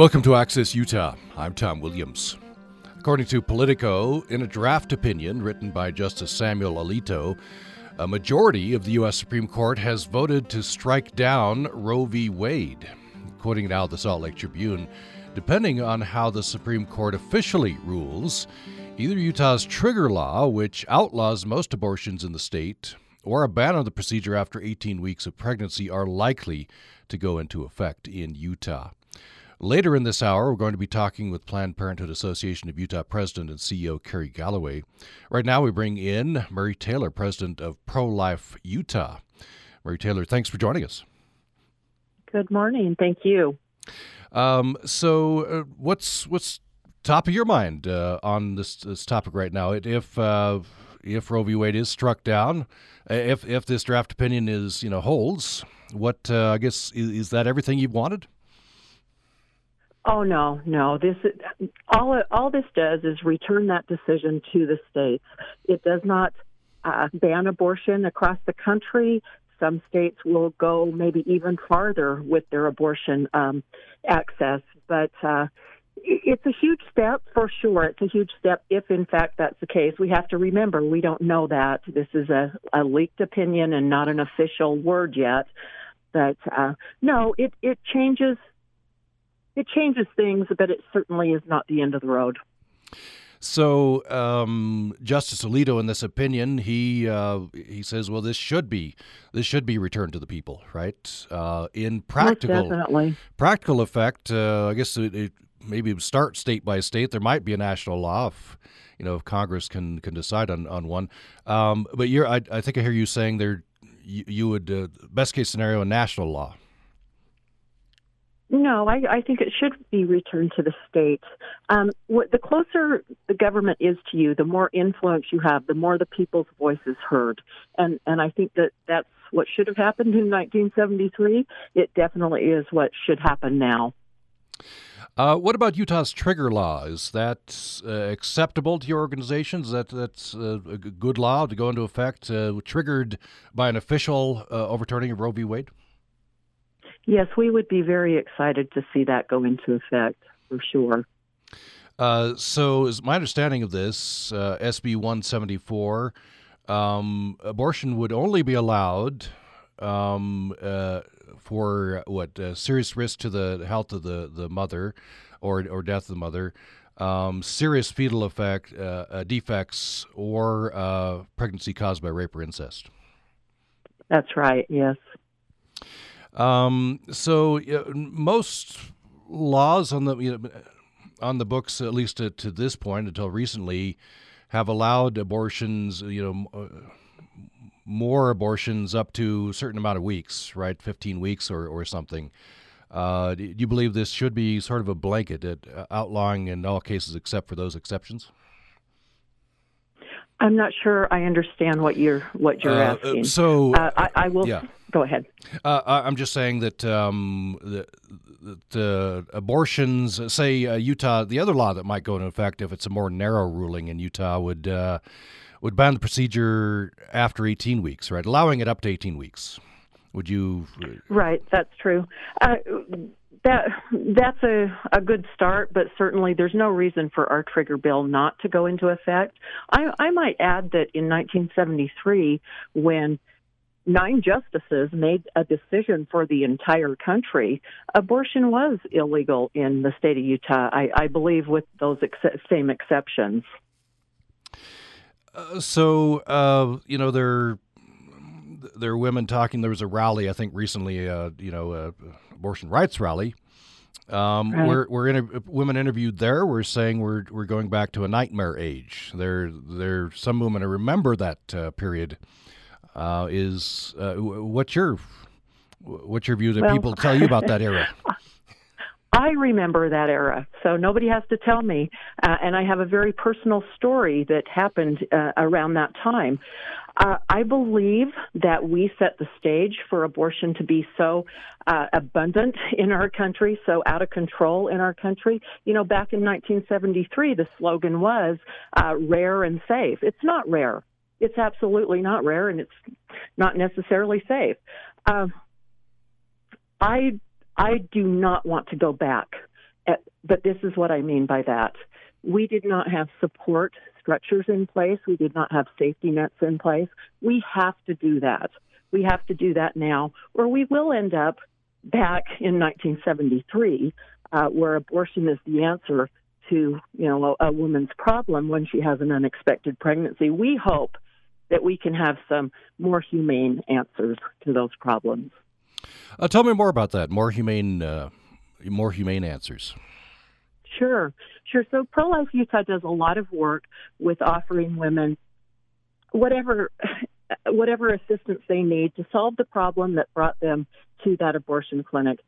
Welcome to Access Utah. I'm Tom Williams. According to Politico, in a draft opinion written by Justice Samuel Alito, a majority of the U.S. Supreme Court has voted to strike down Roe v. Wade. Quoting now the Salt Lake Tribune, depending on how the Supreme Court officially rules, either Utah's trigger law, which outlaws most abortions in the state, or a ban on the procedure after 18 weeks of pregnancy are likely to go into effect in Utah. Later in this hour, we're going to be talking with Planned Parenthood Association of Utah President and CEO Karrie Galloway. Right now, we bring in Mary Taylor, President of Pro-Life Utah. Mary Taylor, thanks for joining us. Good morning. Thank you. What's top of your mind on this topic right now? If Roe v. Wade is struck down, if this draft opinion is holds, what I guess is that everything you've wanted? Oh, no. All this does is return that decision to the states. It does not ban abortion across the country. Some states will go maybe even farther with their abortion access. But it's a huge step, for sure. It's a huge step if, in fact, that's the case. We have to remember we don't know that. This is a leaked opinion and not an official word yet. But, no, it changes. It changes things, but it certainly is not the end of the road. So Justice Alito, in this opinion, he says, well, this should be returned to the people, right? In practical effect, I guess it maybe start state by state. There might be a national law, if Congress can decide on one. But I think I hear you saying there you would best case scenario a national law. No, I think it should be returned to the state. The closer the government is to you, the more influence you have, the more the people's voice is heard. And I think that's what should have happened in 1973. It definitely is what should happen now. What about Utah's trigger law? Is that acceptable to your organization? Is that's a good law to go into effect, triggered by an official overturning of Roe v. Wade? Yes, we would be very excited to see that go into effect, for sure. So is my understanding of this, SB 174, abortion would only be allowed for serious risk to the health of the mother or death of the mother, serious fetal defects, or pregnancy caused by rape or incest. That's right, yes. Most laws on the books, at least to this point until recently, have allowed abortions. More abortions up to a certain amount of weeks, right? 15 weeks or something. Do you believe this should be sort of a blanket outlawing in all cases except for those exceptions? I'm not sure I understand what you're asking. I will. Yeah. Go ahead. I'm just saying that abortions, say Utah, the other law that might go into effect if it's a more narrow ruling in Utah would ban the procedure after 18 weeks, right? Allowing it up to 18 weeks. Would you? Right, that's true. That's a good start, but certainly there's no reason for our trigger bill not to go into effect. I might add that in 1973, when 9 justices made a decision for the entire country, abortion was illegal in the state of Utah, I believe, with those same exceptions. There are women talking. There was a rally, I think, recently, abortion rights rally, right. Women interviewed there were saying we're going back to a nightmare age. There some women remember that period. What's your view that people tell you about that era? I remember that era, so nobody has to tell me. And I have a very personal story that happened around that time. I believe that we set the stage for abortion to be so abundant in our country, so out of control in our country. Back in 1973, the slogan was rare and safe. It's not rare. It's absolutely not rare, and it's not necessarily safe. I do not want to go back But this is what I mean by that. We did not have support structures in place. We did not have safety nets in place. We have to do that. We have to do that now, or we will end up back in 1973, where abortion is the answer to, you know, a woman's problem when she has an unexpected pregnancy. We hope that we can have some more humane answers to those problems. Tell me more about that. More humane answers. Sure. So Pro-Life Utah does a lot of work with offering women whatever assistance they need to solve the problem that brought them to that abortion clinic.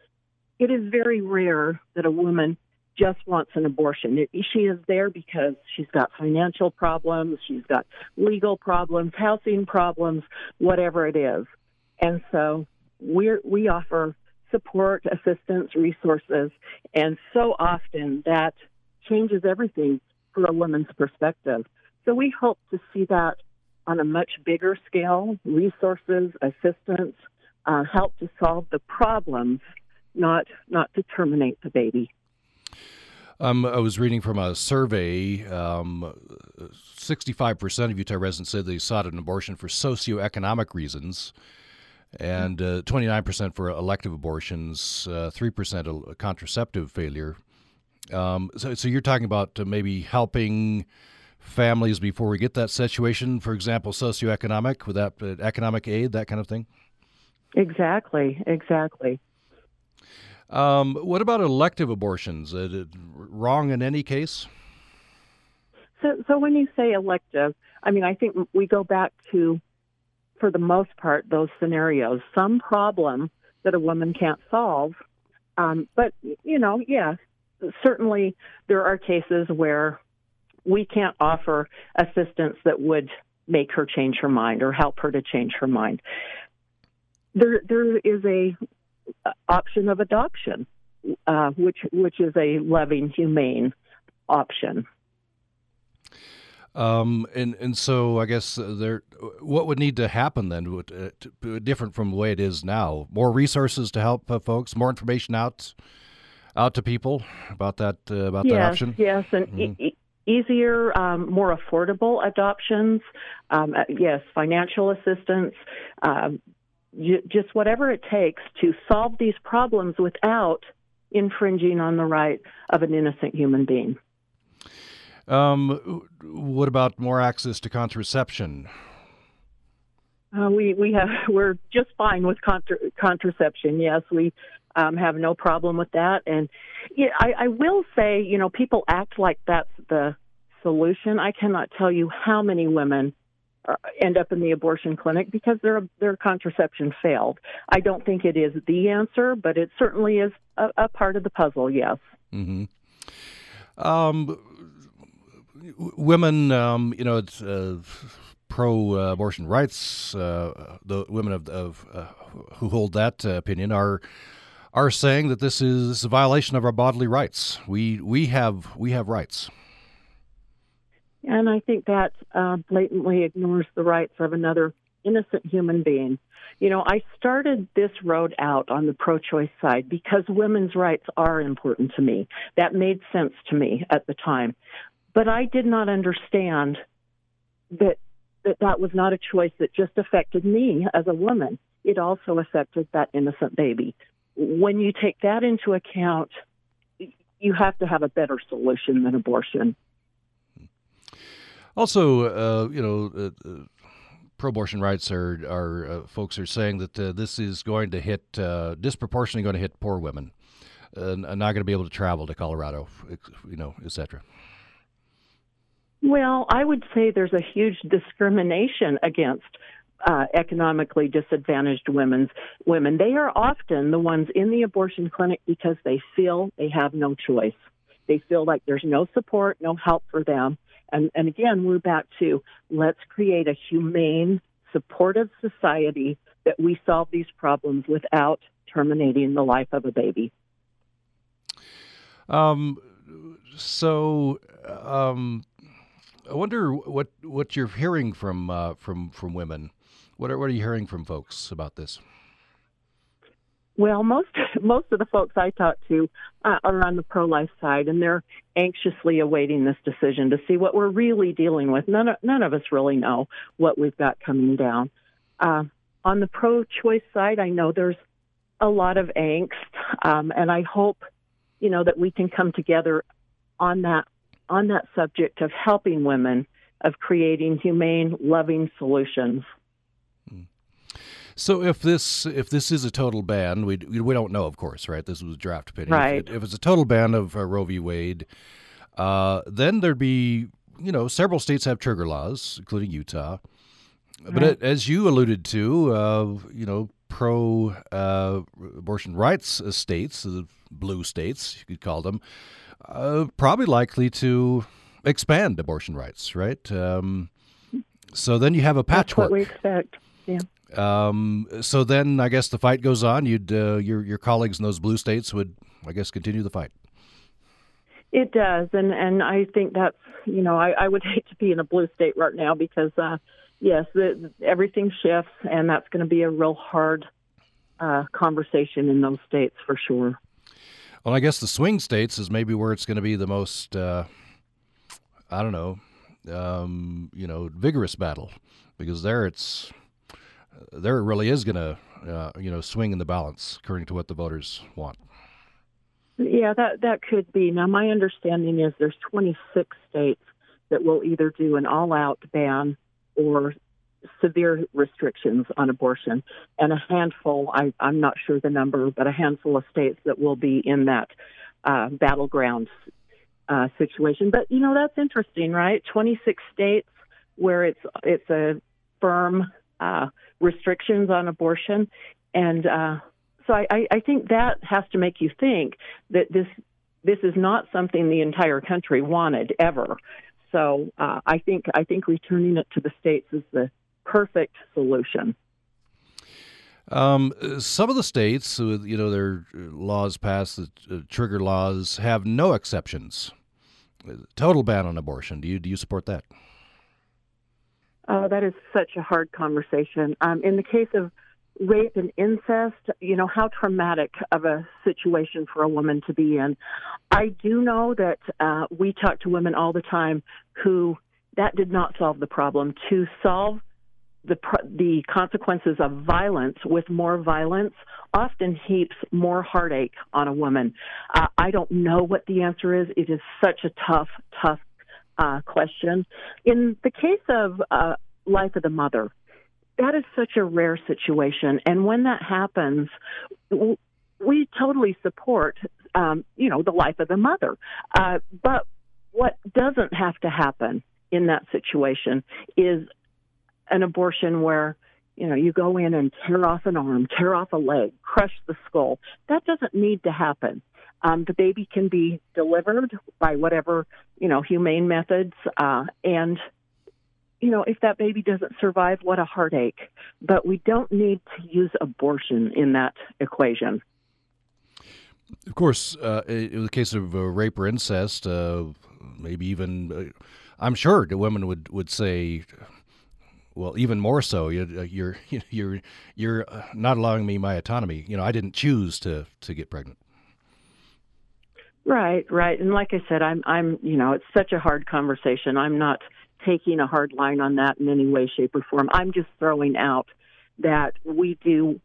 It is very rare that a woman just wants an abortion. She is there because she's got financial problems, she's got legal problems, housing problems, whatever it is. And so we offer support, assistance, resources, and so often that changes everything from a woman's perspective. So we hope to see that on a much bigger scale, resources, assistance, help to solve the problems, not to terminate the baby. I was reading from a survey, 65% of Utah residents said they sought an abortion for socioeconomic reasons, and 29% for elective abortions, 3% contraceptive failure. So you're talking about maybe helping families before we get that situation, for example, socioeconomic, without economic aid, that kind of thing? Exactly. What about elective abortions? Wrong in any case? So when you say elective, I mean, I think we go back to, for the most part, those scenarios, some problem that a woman can't solve. But, you know, yeah, certainly there are cases where we can't offer assistance that would make her change her mind or help her to change her mind. There is a option of adoption, which is a loving, humane option. And so I guess what would need to happen then, different from the way it is now? More resources to help folks, more information out to people about that option. Yes, and easier, more affordable adoptions. Yes, financial assistance. Just whatever it takes to solve these problems without infringing on the right of an innocent human being. What about more access to contraception? We're just fine with contraception. Yes, we have no problem with that. And yeah, I will say, you know, people act like that's the solution. I cannot tell you how many women end up in the abortion clinic because their contraception failed. I don't think it is the answer, but it certainly is a part of the puzzle. Yes. Mm-hmm. Women, you know, it's pro-abortion rights. The women who hold that opinion are saying that this is a violation of our bodily rights. We have rights. And I think that blatantly ignores the rights of another innocent human being. You know, I started this road out on the pro-choice side because women's rights are important to me. That made sense to me at the time. But I did not understand that was not a choice that just affected me as a woman. It also affected that innocent baby. When you take that into account, you have to have a better solution than abortion. Also, you know, pro-abortion rights folks are saying that this is going to hit, disproportionately going to hit poor women, not going to be able to travel to Colorado, you know, et cetera. Well, I would say there's a huge discrimination against economically disadvantaged women. They are often the ones in the abortion clinic because they feel they have no choice. They feel like there's no support, no help for them. And again, we're back to let's create a humane, supportive society that we solve these problems without terminating the life of a baby. So I wonder what you're hearing from women. What are you hearing from folks about this? Well, most of the folks I talk to are on the pro-life side, and they're anxiously awaiting this decision to see what we're really dealing with. None of us really know what we've got coming down. On the pro-choice side, I know there's a lot of angst, and I hope, you know, that we can come together on that subject of helping women, of creating humane, loving solutions. So if this is a total ban, we don't know, of course, right? This was a draft opinion. Right. If it's a total ban of Roe v. Wade, then there'd be, you know, several states have trigger laws, including Utah. Right. But as you alluded to, you know, pro-abortion rights states, the blue states, you could call them, probably likely to expand abortion rights, right? So then you have a patchwork. That's what we expect, yeah. So then, I guess the fight goes on. You'd your colleagues in those blue states would, I guess, continue the fight. It does, and I think that's, you know, I would hate to be in a blue state right now because yes, everything shifts, and that's going to be a real hard conversation in those states for sure. Well, I guess the swing states is maybe where it's going to be the most I don't know, you know, vigorous battle, because there it's. There it really is going to, you know, swing in the balance according to what the voters want. Yeah, that could be. Now, my understanding is there's 26 states that will either do an all-out ban or severe restrictions on abortion, and a handful, I'm not sure the number, but a handful of states that will be in that battleground situation. But, you know, that's interesting, right? 26 states where it's a firm restrictions on abortion. And so I think that has to make you think that this is not something the entire country wanted ever. So I think returning it to the states is the perfect solution. Some of the states, you know, their laws passed, the trigger laws, have no exceptions. Total ban on abortion. Do you support that? Oh, that is such a hard conversation. In the case of rape and incest, you know, how traumatic of a situation for a woman to be in. I do know that we talk to women all the time who that did not solve the problem. To solve the consequences of violence with more violence often heaps more heartache on a woman. I don't know what the answer is. It is such a tough question. In the case of life of the mother, that is such a rare situation. And when that happens, we totally support, you know, the life of the mother. But what doesn't have to happen in that situation is an abortion where, you know, you go in and tear off an arm, tear off a leg, crush the skull. That doesn't need to happen. The baby can be delivered by whatever, you know, humane methods. And, you know, if that baby doesn't survive, what a heartache. But we don't need to use abortion in that equation. Of course, in the case of rape or incest, maybe even, I'm sure the women would say, well, even more so, you're not allowing me my autonomy. You know, I didn't choose to get pregnant. Right. And like I said, I'm, you know, it's such a hard conversation. I'm not taking a hard line on that in any way, shape, or form. I'm just throwing out that we do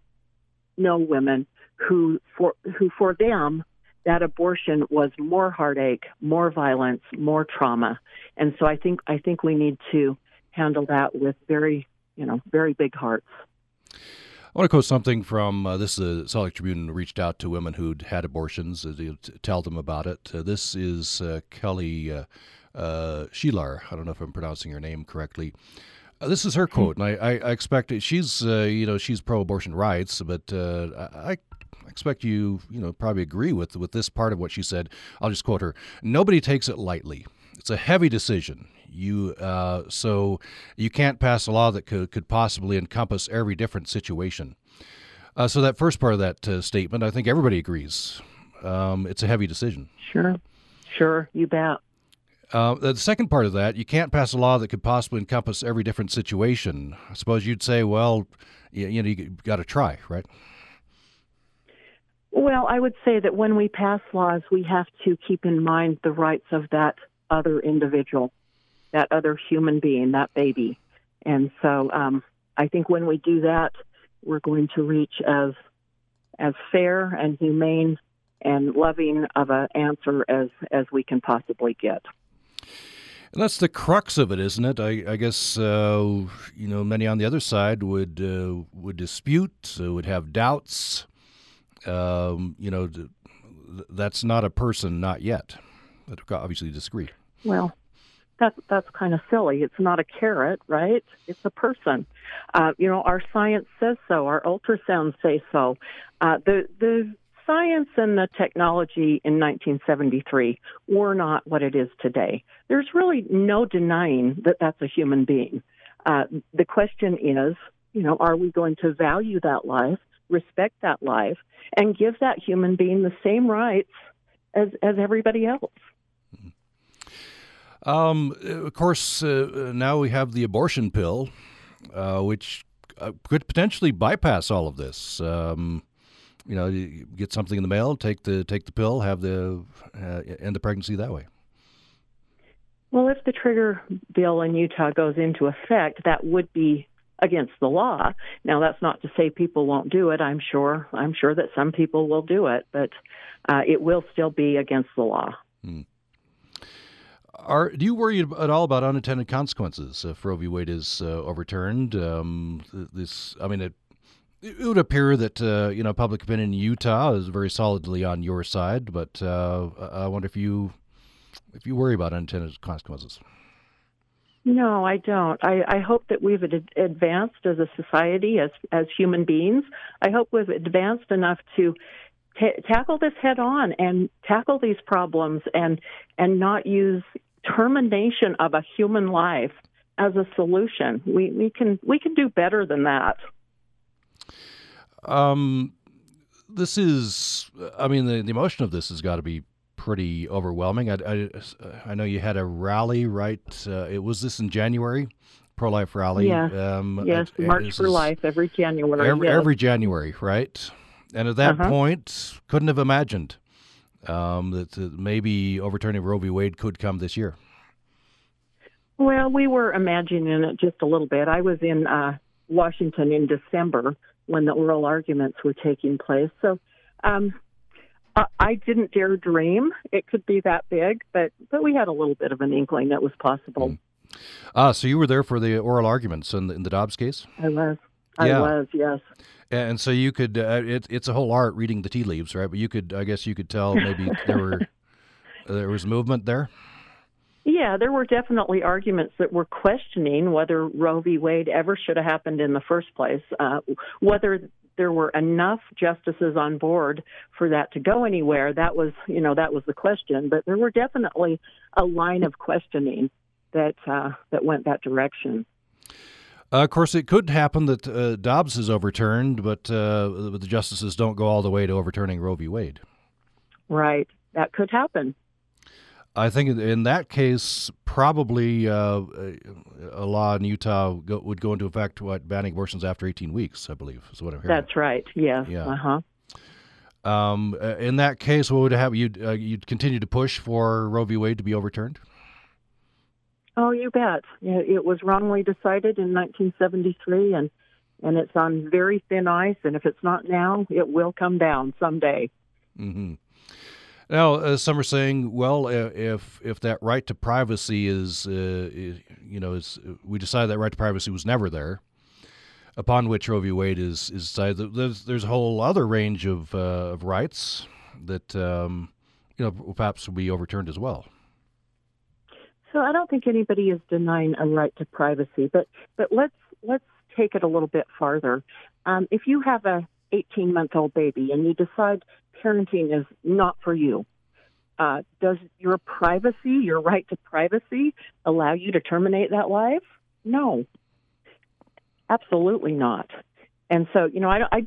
know women who for them, that abortion was more heartache, more violence, more trauma. And so I think we need to handle that with very, you know, very big hearts. I want to quote something from this. Salt Lake Tribune reached out to women who'd had abortions to tell them about it. This is Kelly Shilar. I don't know if I'm pronouncing her name correctly. This is her quote, and I expect it. She's you know, she's pro-abortion rights, but I expect you know, probably agree with this part of what she said. I'll just quote her. Nobody takes it lightly. It's a heavy decision. So you can't pass a law that could possibly encompass every different situation. So that first part of that statement, I think everybody agrees. It's a heavy decision. Sure, you bet. The second part of that, you can't pass a law that could possibly encompass every different situation. I suppose you'd say, well, you know, you got to try, right? Well, I would say that when we pass laws, we have to keep in mind the rights of that other individual, that other human being, that baby. And so I think when we do that, we're going to reach as fair and humane and loving of an answer as we can possibly get. And that's the crux of it, isn't it? I guess, you know, many on the other side would dispute, would have doubts. You know, that's not a person, not yet. But obviously disagree. Well, that's kind of silly. It's not a carrot, right? It's a person. You know, our science says so. Our ultrasound say so. The science and the technology in 1973 were not what it is today. There's really no denying that that's a human being. The question is, you know, are we going to value that life, respect that life, and give that human being the same rights as everybody else? Of course, now we have the abortion pill, which could potentially bypass all of this. You know, you get something in the mail, take the pill, have the end the pregnancy that way. Well, if the trigger bill in Utah goes into effect, that would be against the law. Now, that's not to say people won't do it. I'm sure that some people will do it, but it will still be against the law. Hmm. Do you worry at all about unintended consequences if Roe v. Wade is overturned? It would appear that you know, public opinion in Utah is very solidly on your side, but I wonder if you worry about unintended consequences. No, I don't. I hope that we've advanced as a society, as human beings. I hope we've advanced enough to tackle this head on and tackle these problems and not use termination of a human life as a solution. We can do better than that. This is, I mean, the emotion of this has got to be pretty overwhelming. I know you had a rally, right? It was this in January, pro-life rally. Yeah. Yes, March for Life every January. Every January, right? And at that point, couldn't have imagined that maybe overturning Roe v. Wade could come this year. Well, we were imagining it just a little bit. I was in Washington in December when the oral arguments were taking place. So I didn't dare dream it could be that big, but we had a little bit of an inkling that was possible. So you were there for the oral arguments in the Dobbs case? I was. Yeah. I was, yes. And so you could, it's a whole art reading the tea leaves, right? But I guess you could tell maybe there was movement there? Yeah, there were definitely arguments that were questioning whether Roe v. Wade ever should have happened in the first place, whether there were enough justices on board for that to go anywhere. That was the question. But there were definitely a line of questioning that went that direction. Of course, it could happen that Dobbs is overturned, but the justices don't go all the way to overturning Roe v. Wade. Right. That could happen. I think in that case, probably a law in Utah would go into effect, banning abortions after 18 weeks, I believe, is what I'm hearing. That's right. Yeah. Yeah. Uh-huh. In that case, what would happen? You'd continue to push for Roe v. Wade to be overturned? Oh, you bet. It was wrongly decided in 1973, and it's on very thin ice, and if it's not now, it will come down someday. Mm-hmm. Now, some are saying, well, if that right to privacy is we decided that right to privacy was never there, upon which Roe v. Wade is decided, there's a whole other range of rights that perhaps will be overturned as well. So I don't think anybody is denying a right to privacy, but let's take it a little bit farther. If you have a 18-month-old baby and you decide parenting is not for you, does your right to privacy, allow you to terminate that life? No, absolutely not. And so, you know, I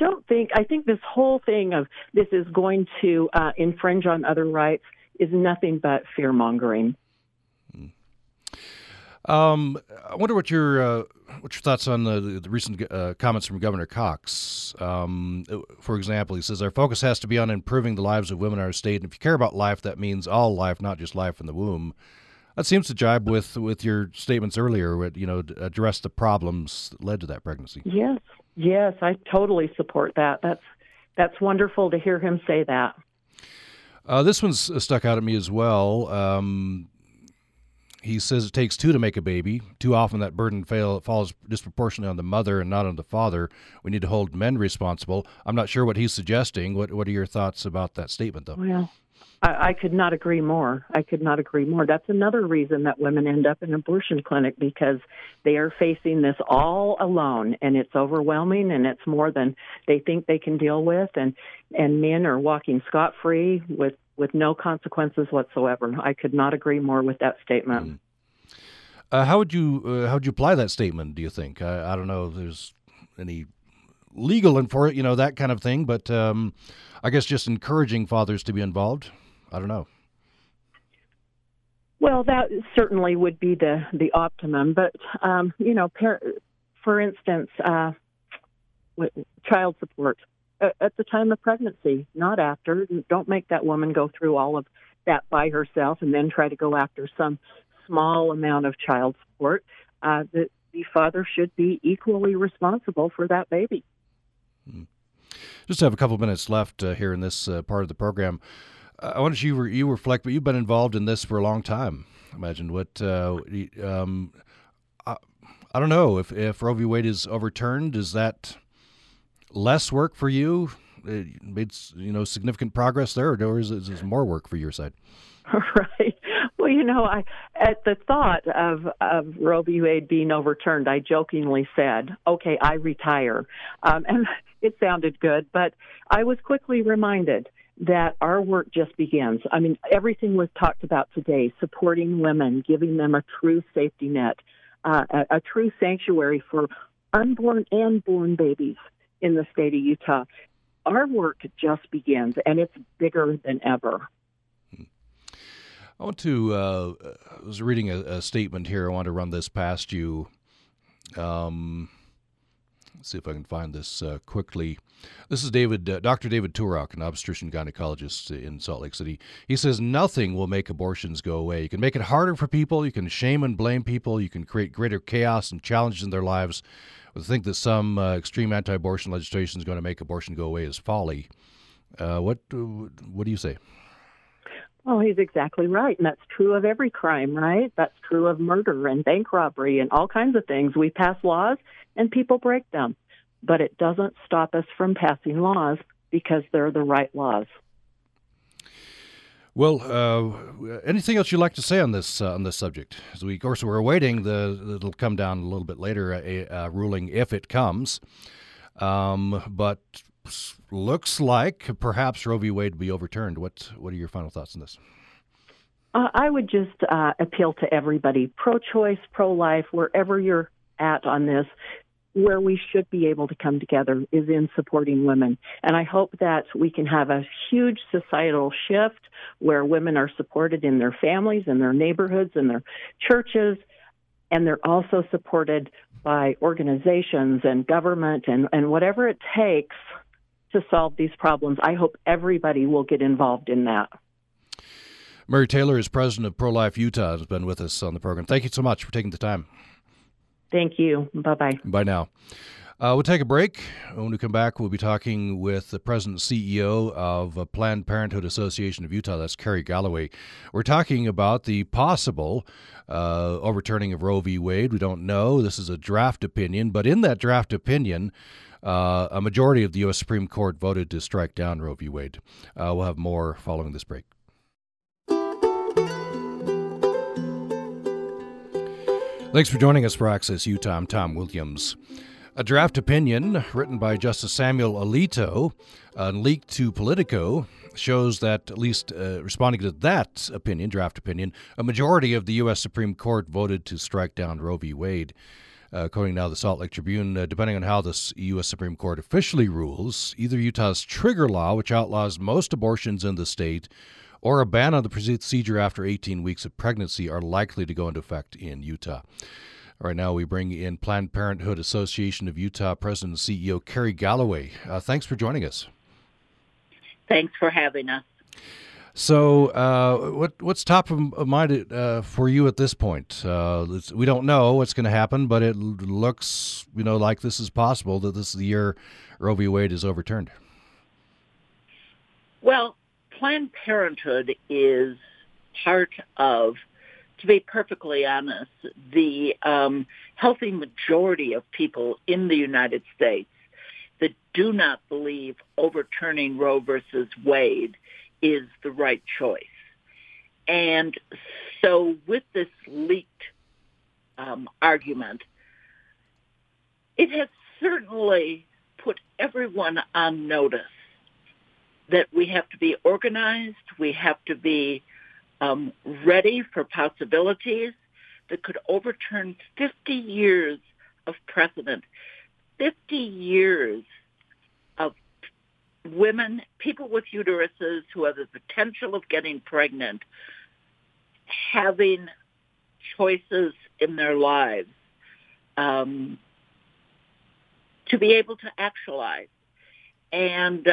think this whole thing of this is going to infringe on other rights is nothing but fear-mongering. I wonder what your thoughts on the recent comments from Governor Cox. For example, he says, our focus has to be on improving the lives of women in our state. And if you care about life, that means all life, not just life in the womb. That seems to jibe with your statements earlier, where, you know, address the problems that led to that pregnancy. Yes, I totally support that. That's wonderful to hear him say that. This one's stuck out at me as well. He says it takes two to make a baby. Too often that burden falls disproportionately on the mother and not on the father. We need to hold men responsible. I'm not sure what he's suggesting. What are your thoughts about that statement, though? Well, I could not agree more. That's another reason that women end up in abortion clinic, because they are facing this all alone, and it's overwhelming, and it's more than they think they can deal with, and men are walking scot-free with no consequences whatsoever. I could not agree more with that statement. Mm. How would you apply that statement, do you think? I don't know if there's any legal enforcement, you know, that kind of thing, but I guess just encouraging fathers to be involved. I don't know. Well, that certainly would be the optimum, but you know, for instance, child support at the time of pregnancy, not after. Don't make that woman go through all of that by herself and then try to go after some small amount of child support. The father should be equally responsible for that baby. Just have a couple minutes left here in this part of the program. I wanted you reflect, but you've been involved in this for a long time. Imagine what I don't know if Roe v. Wade is overturned, is that less work for you? It made, you know, significant progress there, or is it more work for your side? Right. Well, you know, at the thought of Roe v. Wade being overturned, I jokingly said, okay, I retire. And it sounded good, but I was quickly reminded that our work just begins. I mean, everything we've talked about today, supporting women, giving them a true safety net, a true sanctuary for unborn and born babies in the state of Utah. Our work just begins, and it's bigger than ever. I want to, I was reading a statement here. I want to run this past you. Let's see if I can find this quickly. This is Dr. David Turok, an obstetrician gynecologist in Salt Lake City. He says, nothing will make abortions go away. You can make it harder for people. You can shame and blame people. You can create greater chaos and challenges in their lives. But to think that some extreme anti-abortion legislation is going to make abortion go away is folly. What do you say? Well, he's exactly right, and that's true of every crime, right? That's true of murder and bank robbery and all kinds of things. We pass laws, and people break them, but it doesn't stop us from passing laws because they're the right laws. Well, anything else you'd like to say on this subject? As we, of course, we're awaiting it'll come down a little bit later, a ruling if it comes, but looks like perhaps Roe v. Wade will be overturned. What are your final thoughts on this? I would just appeal to everybody, pro-choice, pro-life, wherever you're at on this. Where we should be able to come together is in supporting women. And I hope that we can have a huge societal shift where women are supported in their families, in their neighborhoods, in their churches, and they're also supported by organizations and government and whatever it takes to solve these problems. I hope everybody will get involved in that. Mary Taylor is president of Pro-Life Utah, has been with us on the program. Thank you so much for taking the time. Thank you. Bye-bye. Bye now. We'll take a break. When we come back, we'll be talking with the president and CEO of Planned Parenthood Association of Utah. That's Karrie Galloway. We're talking about the possible overturning of Roe v. Wade. We don't know. This is a draft opinion. But in that draft opinion, a majority of the U.S. Supreme Court voted to strike down Roe v. Wade. We'll have more following this break. Thanks for joining us for Access Utah. I'm Tom Williams. A draft opinion written by Justice Samuel Alito and leaked to Politico shows that, at least responding to that opinion, draft opinion, a majority of the U.S. Supreme Court voted to strike down Roe v. Wade. According now to the Salt Lake Tribune, depending on how the U.S. Supreme Court officially rules, either Utah's trigger law, which outlaws most abortions in the state, or a ban on the procedure after 18 weeks of pregnancy are likely to go into effect in Utah. Right now, we bring in Planned Parenthood Association of Utah President and CEO Karrie Galloway. Thanks for joining us. Thanks for having us. So, what's top of mind for you at this point? We don't know what's going to happen, but it looks, like this is possible, that this is the year Roe v. Wade is overturned. Well, Planned Parenthood is part of, to be perfectly honest, the healthy majority of people in the United States that do not believe overturning Roe versus Wade is the right choice. And so with this leaked argument, it has certainly put everyone on notice that we have to be organized, we have to be ready for possibilities that could overturn 50 years of precedent, 50 years of women, people with uteruses who have the potential of getting pregnant, having choices in their lives to be able to actualize. And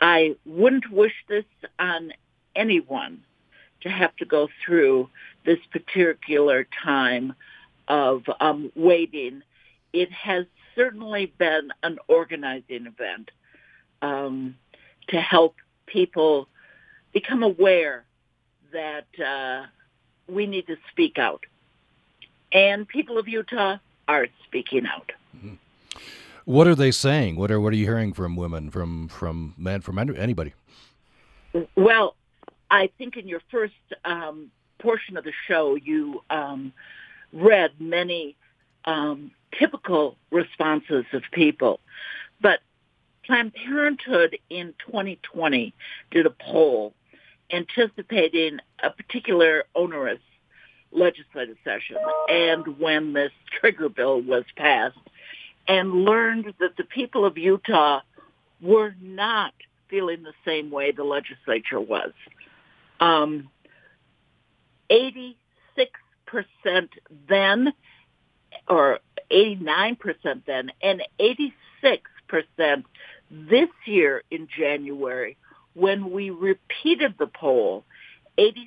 I wouldn't wish this on anyone, to have to go through this particular time of waiting. It has certainly been an organizing event to help people become aware that we need to speak out. And people of Utah are speaking out. Mm-hmm. What are they saying? What are you hearing from women, from men, from anybody? Well, I think in your first portion of the show, you read many typical responses of people. But Planned Parenthood in 2020 did a poll anticipating a particular onerous legislative session, and when this trigger bill was passed, and learned that the people of Utah were not feeling the same way the legislature was. 86% then, or 89% then, and 86% this year in January, when we repeated the poll, 86%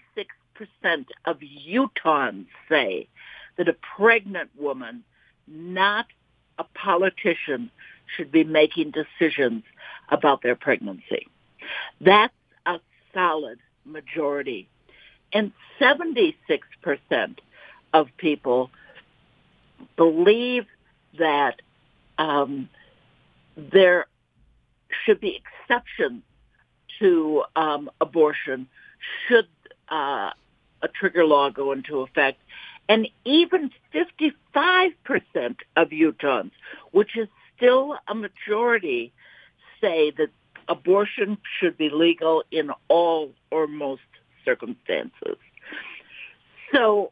of Utahns say that a pregnant woman, not a politician, should be making decisions about their pregnancy. That's a solid majority. And 76% of people believe that there should be exceptions to abortion should a trigger law go into effect. And even 55% of Utahns, which is still a majority, say that abortion should be legal in all or most circumstances. So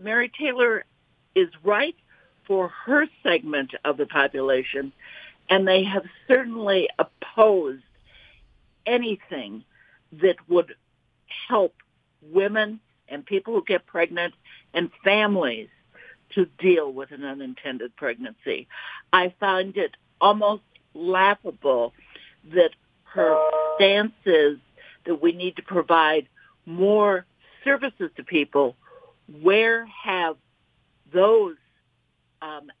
Mary Taylor is right for her segment of the population, and they have certainly opposed anything that would help women and people who get pregnant and families to deal with an unintended pregnancy. I find it almost laughable that her stance is that we need to provide more services to people. Where have those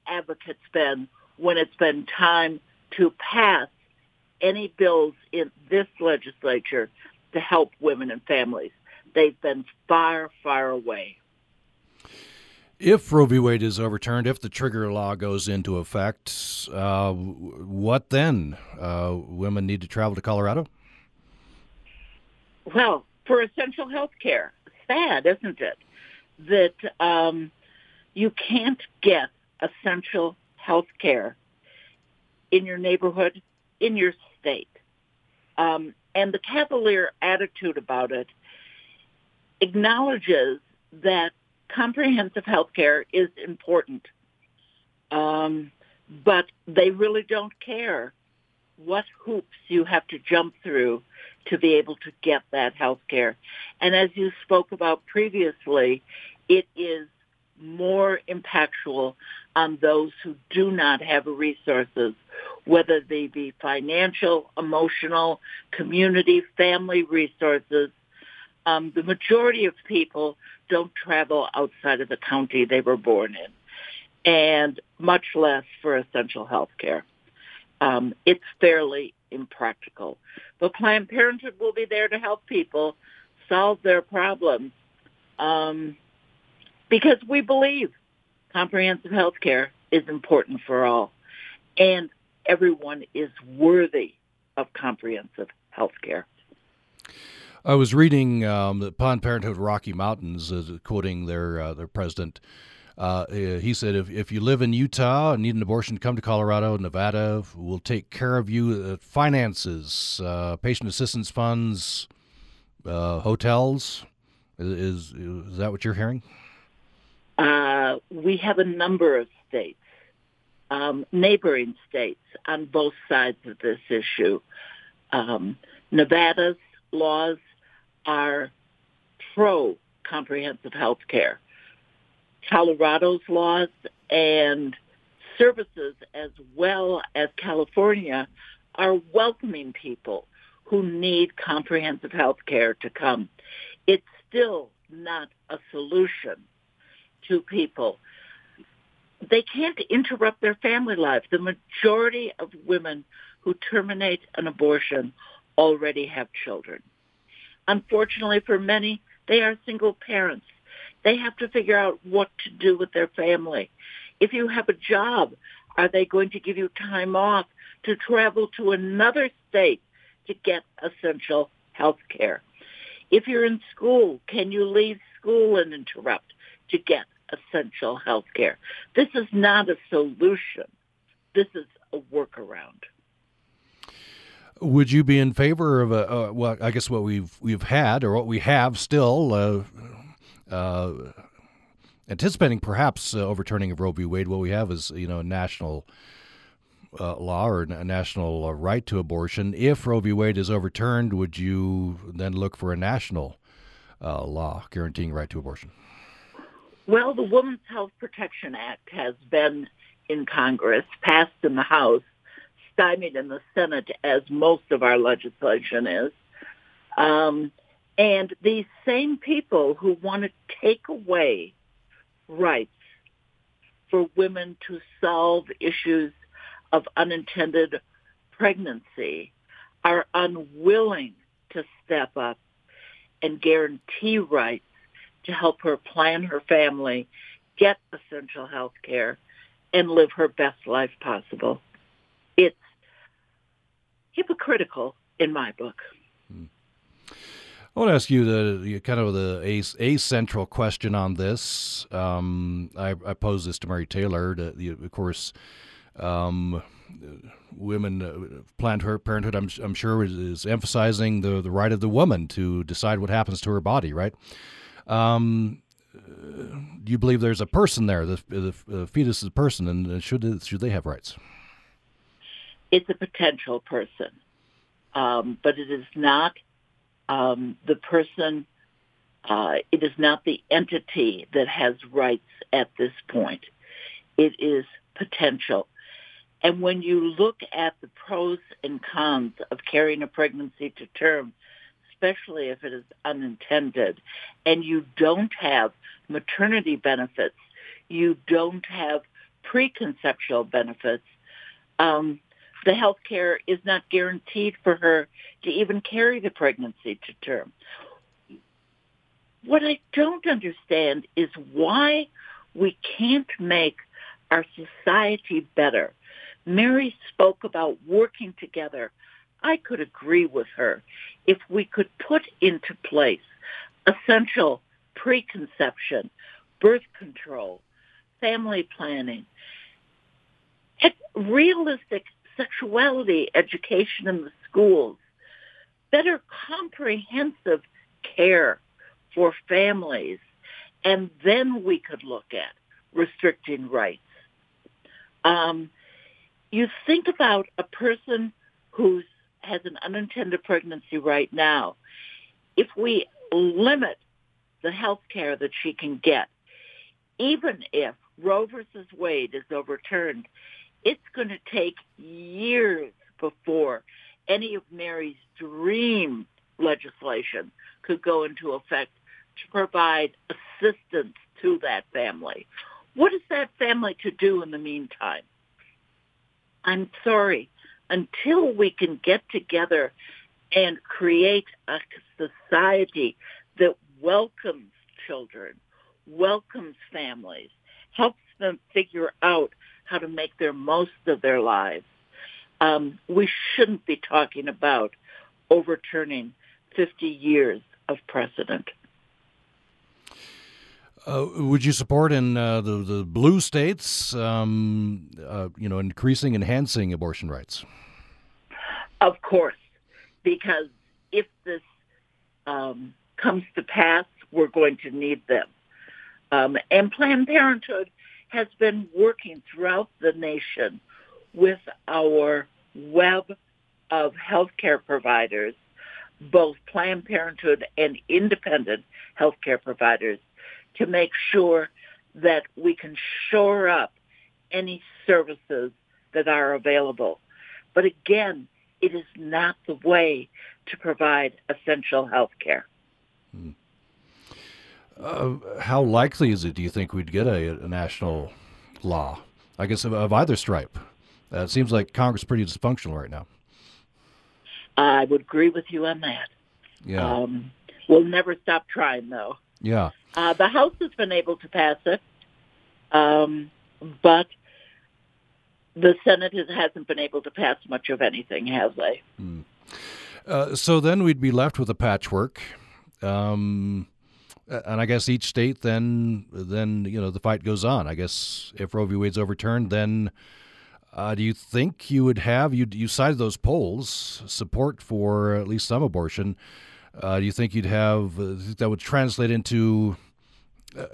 advocates been when it's been time to pass any bills in this legislature to help women and families? They've been far, far away. If Roe v. Wade is overturned, if the trigger law goes into effect, what then? Women need to travel to Colorado? Well, for essential health care. Sad, isn't it, that you can't get essential health care in your neighborhood, in your state. And the cavalier attitude about it acknowledges that comprehensive health care is important, but they really don't care what hoops you have to jump through to be able to get that health care. And as you spoke about previously, it is more impactful on those who do not have resources, whether they be financial, emotional, community, family resources. The majority of people don't travel outside of the county they were born in, and much less for essential health care. It's fairly impractical. But Planned Parenthood will be there to help people solve their problems because we believe comprehensive health care is important for all, and everyone is worthy of comprehensive health care. I was reading that Planned Parenthood Rocky Mountains is quoting their president. He said, if you live in Utah and need an abortion, come to Colorado, Nevada. We'll take care of you. Finances, patient assistance funds, hotels. Is that what you're hearing? We have a number of states, neighboring states, on both sides of this issue. Nevada's laws are pro-comprehensive health care. Colorado's laws and services, as well as California, are welcoming people who need comprehensive health care to come. It's still not a solution to people. They can't interrupt their family life. The majority of women who terminate an abortion already have children. Unfortunately for many, they are single parents. They have to figure out what to do with their family. If you have a job, are they going to give you time off to travel to another state to get essential health care? If you're in school, can you leave school and interrupt to get essential health care? This is not a solution. This is a workaround. Would you be in favor of well, I guess what we've had, or what we have still, anticipating perhaps overturning of Roe v. Wade? What we have is, a national law or a national right to abortion. If Roe v. Wade is overturned, would you then look for a national law guaranteeing right to abortion? Well, the Women's Health Protection Act has been in Congress, passed in the House, stymied in the Senate, as most of our legislation is. And these same people who want to take away rights for women to solve issues of unintended pregnancy are unwilling to step up and guarantee rights to help her plan her family, get essential health care, and live her best life possible. It's hypocritical in my book. I want to ask you the central question on this. I posed this to Mary Taylor. Of course, women, Planned Parenthood, I'm sure, is emphasizing the right of the woman to decide what happens to her body, right? Do you believe there's a person there, the fetus is a person, and should they have rights? It's a potential person, but it is not the person. It is not the entity that has rights at this point. It is potential. And when you look at the pros and cons of carrying a pregnancy to term, especially if it is unintended, and you don't have maternity benefits, you don't have preconceptual benefits, the health care is not guaranteed for her to even carry the pregnancy to term. What I don't understand is why we can't make our society better. Mary spoke about working together. I could agree with her if we could put into place essential preconception, birth control, family planning, realistic sexuality education in the schools, better comprehensive care for families, and then we could look at restricting rights. You think about a person who has an unintended pregnancy right now, if we limit the health care that she can get, even if Roe versus Wade is overturned, it's going to take years before any of Mary's dream legislation could go into effect to provide assistance to that family. What is that family to do in the meantime? I'm sorry, until we can get together and create a society that welcomes children, welcomes families, helps them figure out how to make their most of their lives, we shouldn't be talking about overturning 50 years of precedent. Would you support in the blue states, increasing, enhancing abortion rights? Of course, because if this comes to pass, we're going to need them. And Planned Parenthood has been working throughout the nation with our web of healthcare providers, both Planned Parenthood and independent healthcare providers, to make sure that we can shore up any services that are available. But again, it is not the way to provide essential health care. How likely is it, do you think, we'd get a national law, I guess, of either stripe? It seems like Congress is pretty dysfunctional right now. I would agree with you on that. Yeah. We'll never stop trying, though. Yeah. The House has been able to pass it, but the Senate hasn't been able to pass much of anything, have they? Mm. So then we'd be left with a patchwork, and I guess each state then the fight goes on. I guess if Roe v. Wade's overturned, then do you think you would have you cited those polls support for at least some abortion? Do you think you'd have that would translate into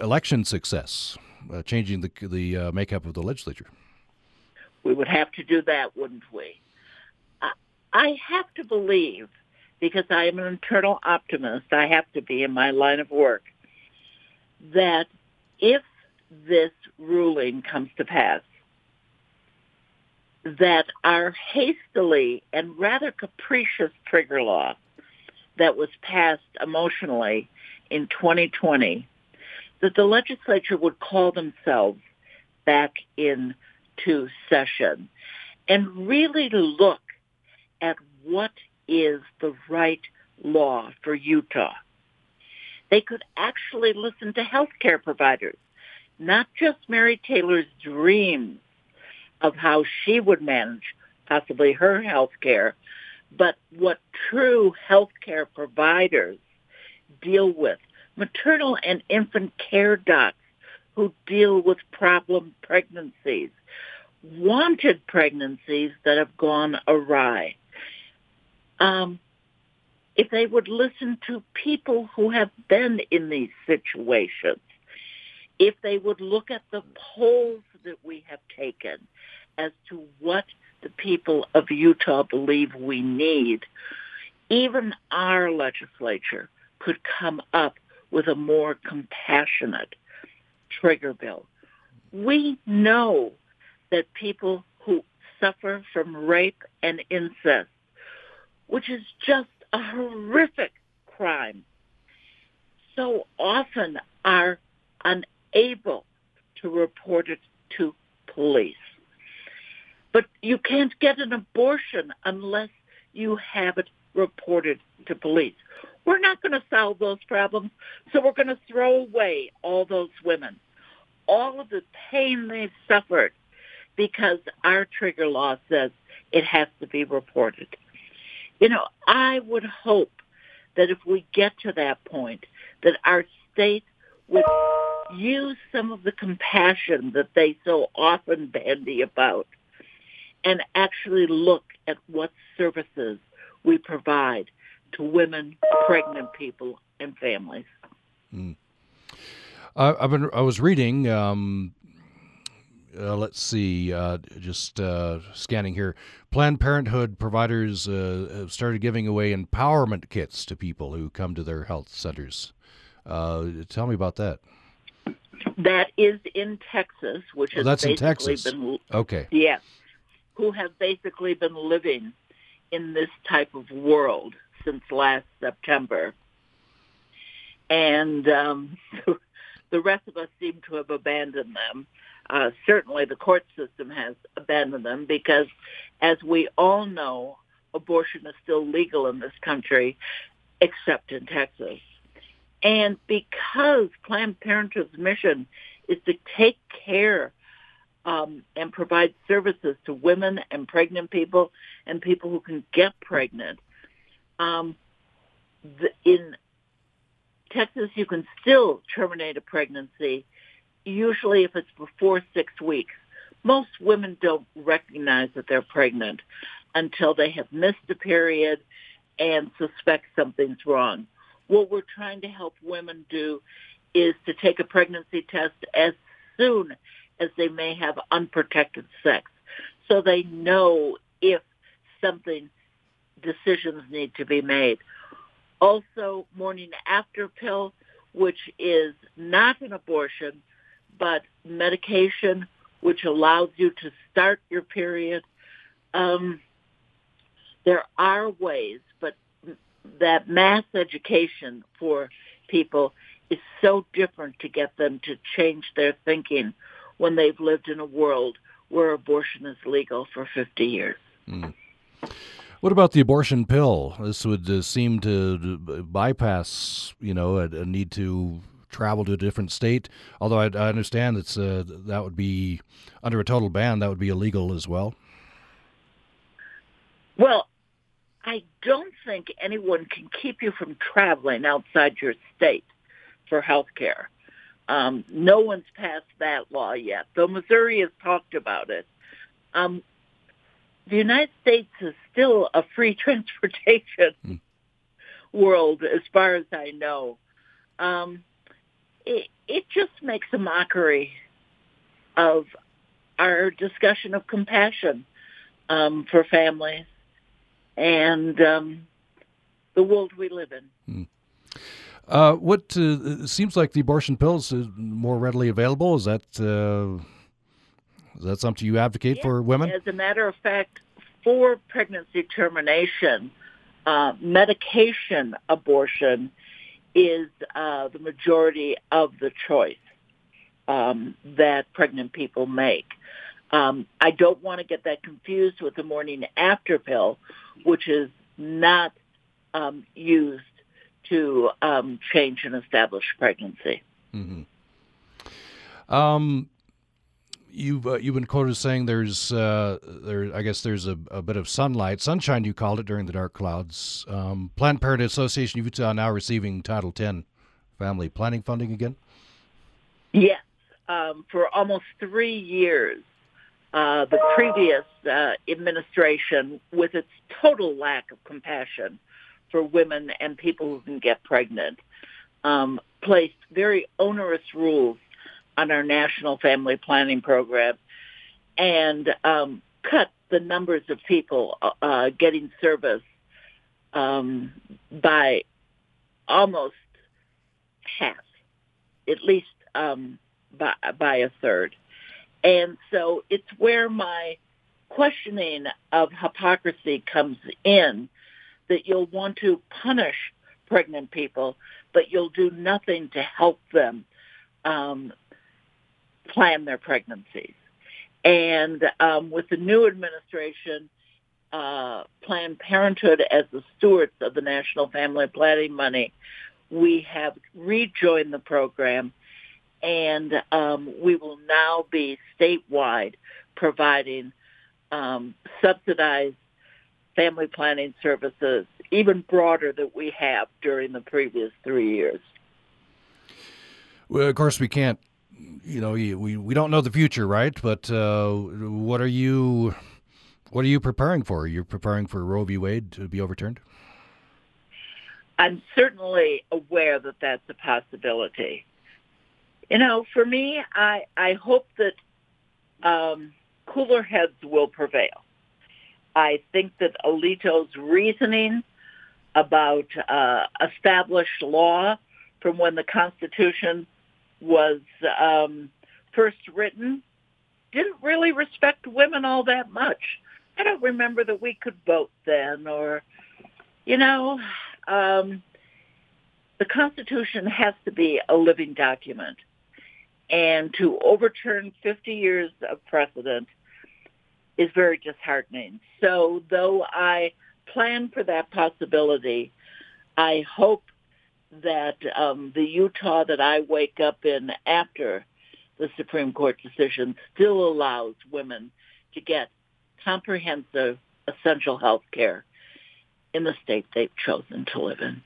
election success, changing the makeup of the legislature? We would have to do that, wouldn't we? I have to believe, because I am an internal optimist, I have to be in my line of work, that if this ruling comes to pass, that our hastily and rather capricious trigger law that was passed emotionally in 2020, that the legislature would call themselves back into session and really look at what is the right law for Utah. They could actually listen to healthcare providers, not just Mary Taylor's dreams of how she would manage possibly her healthcare, but what true healthcare providers deal with, maternal and infant care docs who deal with problem pregnancies, wanted pregnancies that have gone awry. If they would listen to people who have been in these situations, if they would look at the polls that we have taken as to what the people of Utah believe we need, even our legislature could come up with a more compassionate trigger bill. We know that people who suffer from rape and incest, which is just a horrific crime, so often are unable to report it to police. But you can't get an abortion unless you have it reported to police. We're not going to solve those problems, so we're going to throw away all those women, all of the pain they've suffered, because our trigger law says it has to be reported. I would hope that if we get to that point, that our state would use some of the compassion that they so often bandy about and actually look at what services we provide to women, pregnant people, and families. Mm. I was reading scanning here. Planned Parenthood providers have started giving away empowerment kits to people who come to their health centers. Tell me about that. That is in Texas, which has that's basically in Texas. Okay. Yes, who have basically been living in this type of world since last September. And the rest of us seem to have abandoned them. Certainly the court system has abandoned them because, as we all know, abortion is still legal in this country, except in Texas. And because Planned Parenthood's mission is to take care and provide services to women and pregnant people and people who can get pregnant, in Texas you can still terminate a pregnancy, usually if it's before 6 weeks. Most women don't recognize that they're pregnant until they have missed a period and suspect something's wrong. What we're trying to help women do is to take a pregnancy test as soon as they may have unprotected sex, so they know if decisions need to be made. Also, morning after pill, which is not an abortion, but medication, which allows you to start your period. There are ways, but that mass education for people is so different to get them to change their thinking when they've lived in a world where abortion is legal for 50 years. Mm. What about the abortion pill? This would seem to bypass, a need to travel to a different state, although I understand that would be under a total ban, that would be illegal as well. Well, I don't think anyone can keep you from traveling outside your state for health care. No one's passed that law yet, though Missouri has talked about it. The United States is still a free transportation world, as far as I know. It just makes a mockery of our discussion of compassion for families and the world we live in. What seems like the abortion pills is more readily available. Is that something you advocate for women? As a matter of fact, for pregnancy termination, medication abortion is the majority of the choice that pregnant people make. I don't want to get that confused with the morning after pill, which is not used to change an established pregnancy. Mm-hmm. You've been quoted as saying there's a bit of sunshine you called it, during the dark clouds. Planned Parenthood Association of Utah now receiving Title X family planning funding again. Yes, for almost 3 years. The previous administration, with its total lack of compassion for women and people who can get pregnant, placed very onerous rules on our national family planning program and cut the numbers of people getting service by almost half, at least by a third. And so it's where my questioning of hypocrisy comes in, that you'll want to punish pregnant people, but you'll do nothing to help them plan their pregnancies. And with the new administration, Planned Parenthood, as the stewards of the National Family Planning money, we have rejoined the program. And we will now be statewide providing subsidized family planning services, even broader than we have during the previous 3 years. Well, of course, we can't, we don't know the future, right? But what are you preparing for? Are you preparing for Roe v. Wade to be overturned? I'm certainly aware that that's a possibility. For me, I hope that cooler heads will prevail. I think that Alito's reasoning about established law from when the Constitution was first written didn't really respect women all that much. I don't remember that we could vote then, or, you know, the Constitution has to be a living document. And to overturn 50 years of precedent is very disheartening. So though I plan for that possibility, I hope that the Utah that I wake up in after the Supreme Court decision still allows women to get comprehensive essential health care in the state they've chosen to live in.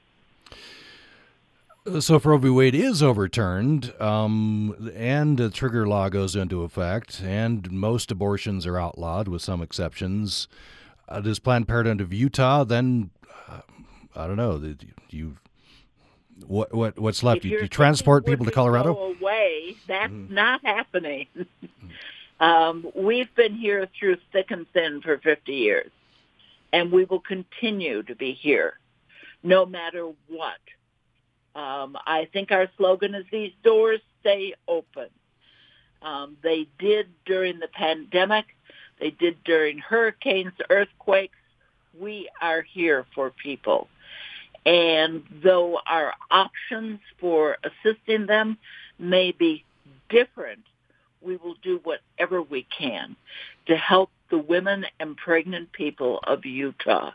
So if Roe v. Wade is overturned and a trigger law goes into effect and most abortions are outlawed with some exceptions, does Planned Parenthood of Utah then, I don't know, what's left? You transport people to Colorado? Go away. That's not happening. We've been here through thick and thin for 50 years, and we will continue to be here no matter what. I think our slogan is these doors stay open. They did during the pandemic. They did during hurricanes, earthquakes. We are here for people. And though our options for assisting them may be different, we will do whatever we can to help the women and pregnant people of Utah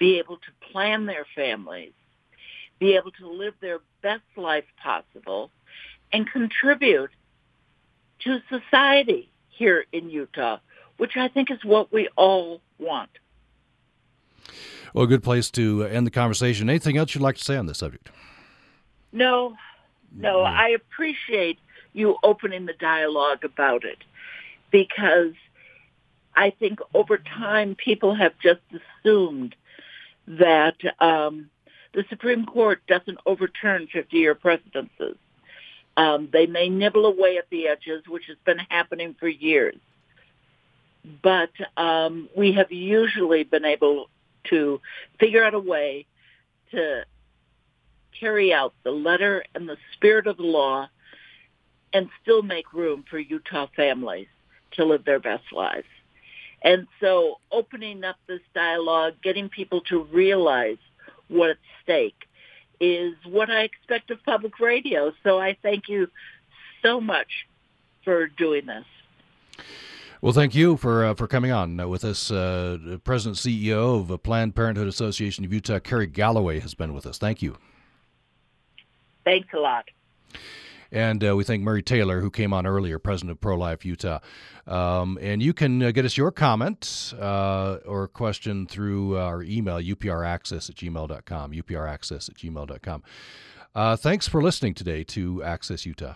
be able to plan their families, be able to live their best life possible, and contribute to society here in Utah, which I think is what we all want. Well, a good place to end the conversation. Anything else you'd like to say on this subject? No. I appreciate you opening the dialogue about it, because I think over time people have just assumed that the Supreme Court doesn't overturn 50-year precedences. They may nibble away at the edges, which has been happening for years. But we have usually been able to figure out a way to carry out the letter and the spirit of the law and still make room for Utah families to live their best lives. And so opening up this dialogue, getting people to realize what's at stake is what I expect of public radio. So I thank you so much for doing this. Well, thank you for coming on with us. President and CEO of the Planned Parenthood Association of Utah, Karrie Galloway, has been with us. Thank you. Thanks a lot. And we thank Mary Taylor, who came on earlier, president of Pro-Life Utah. And you can get us your comment or question through our email, upraccess@gmail.com, upraccess@gmail.com. Thanks for listening today to Access Utah.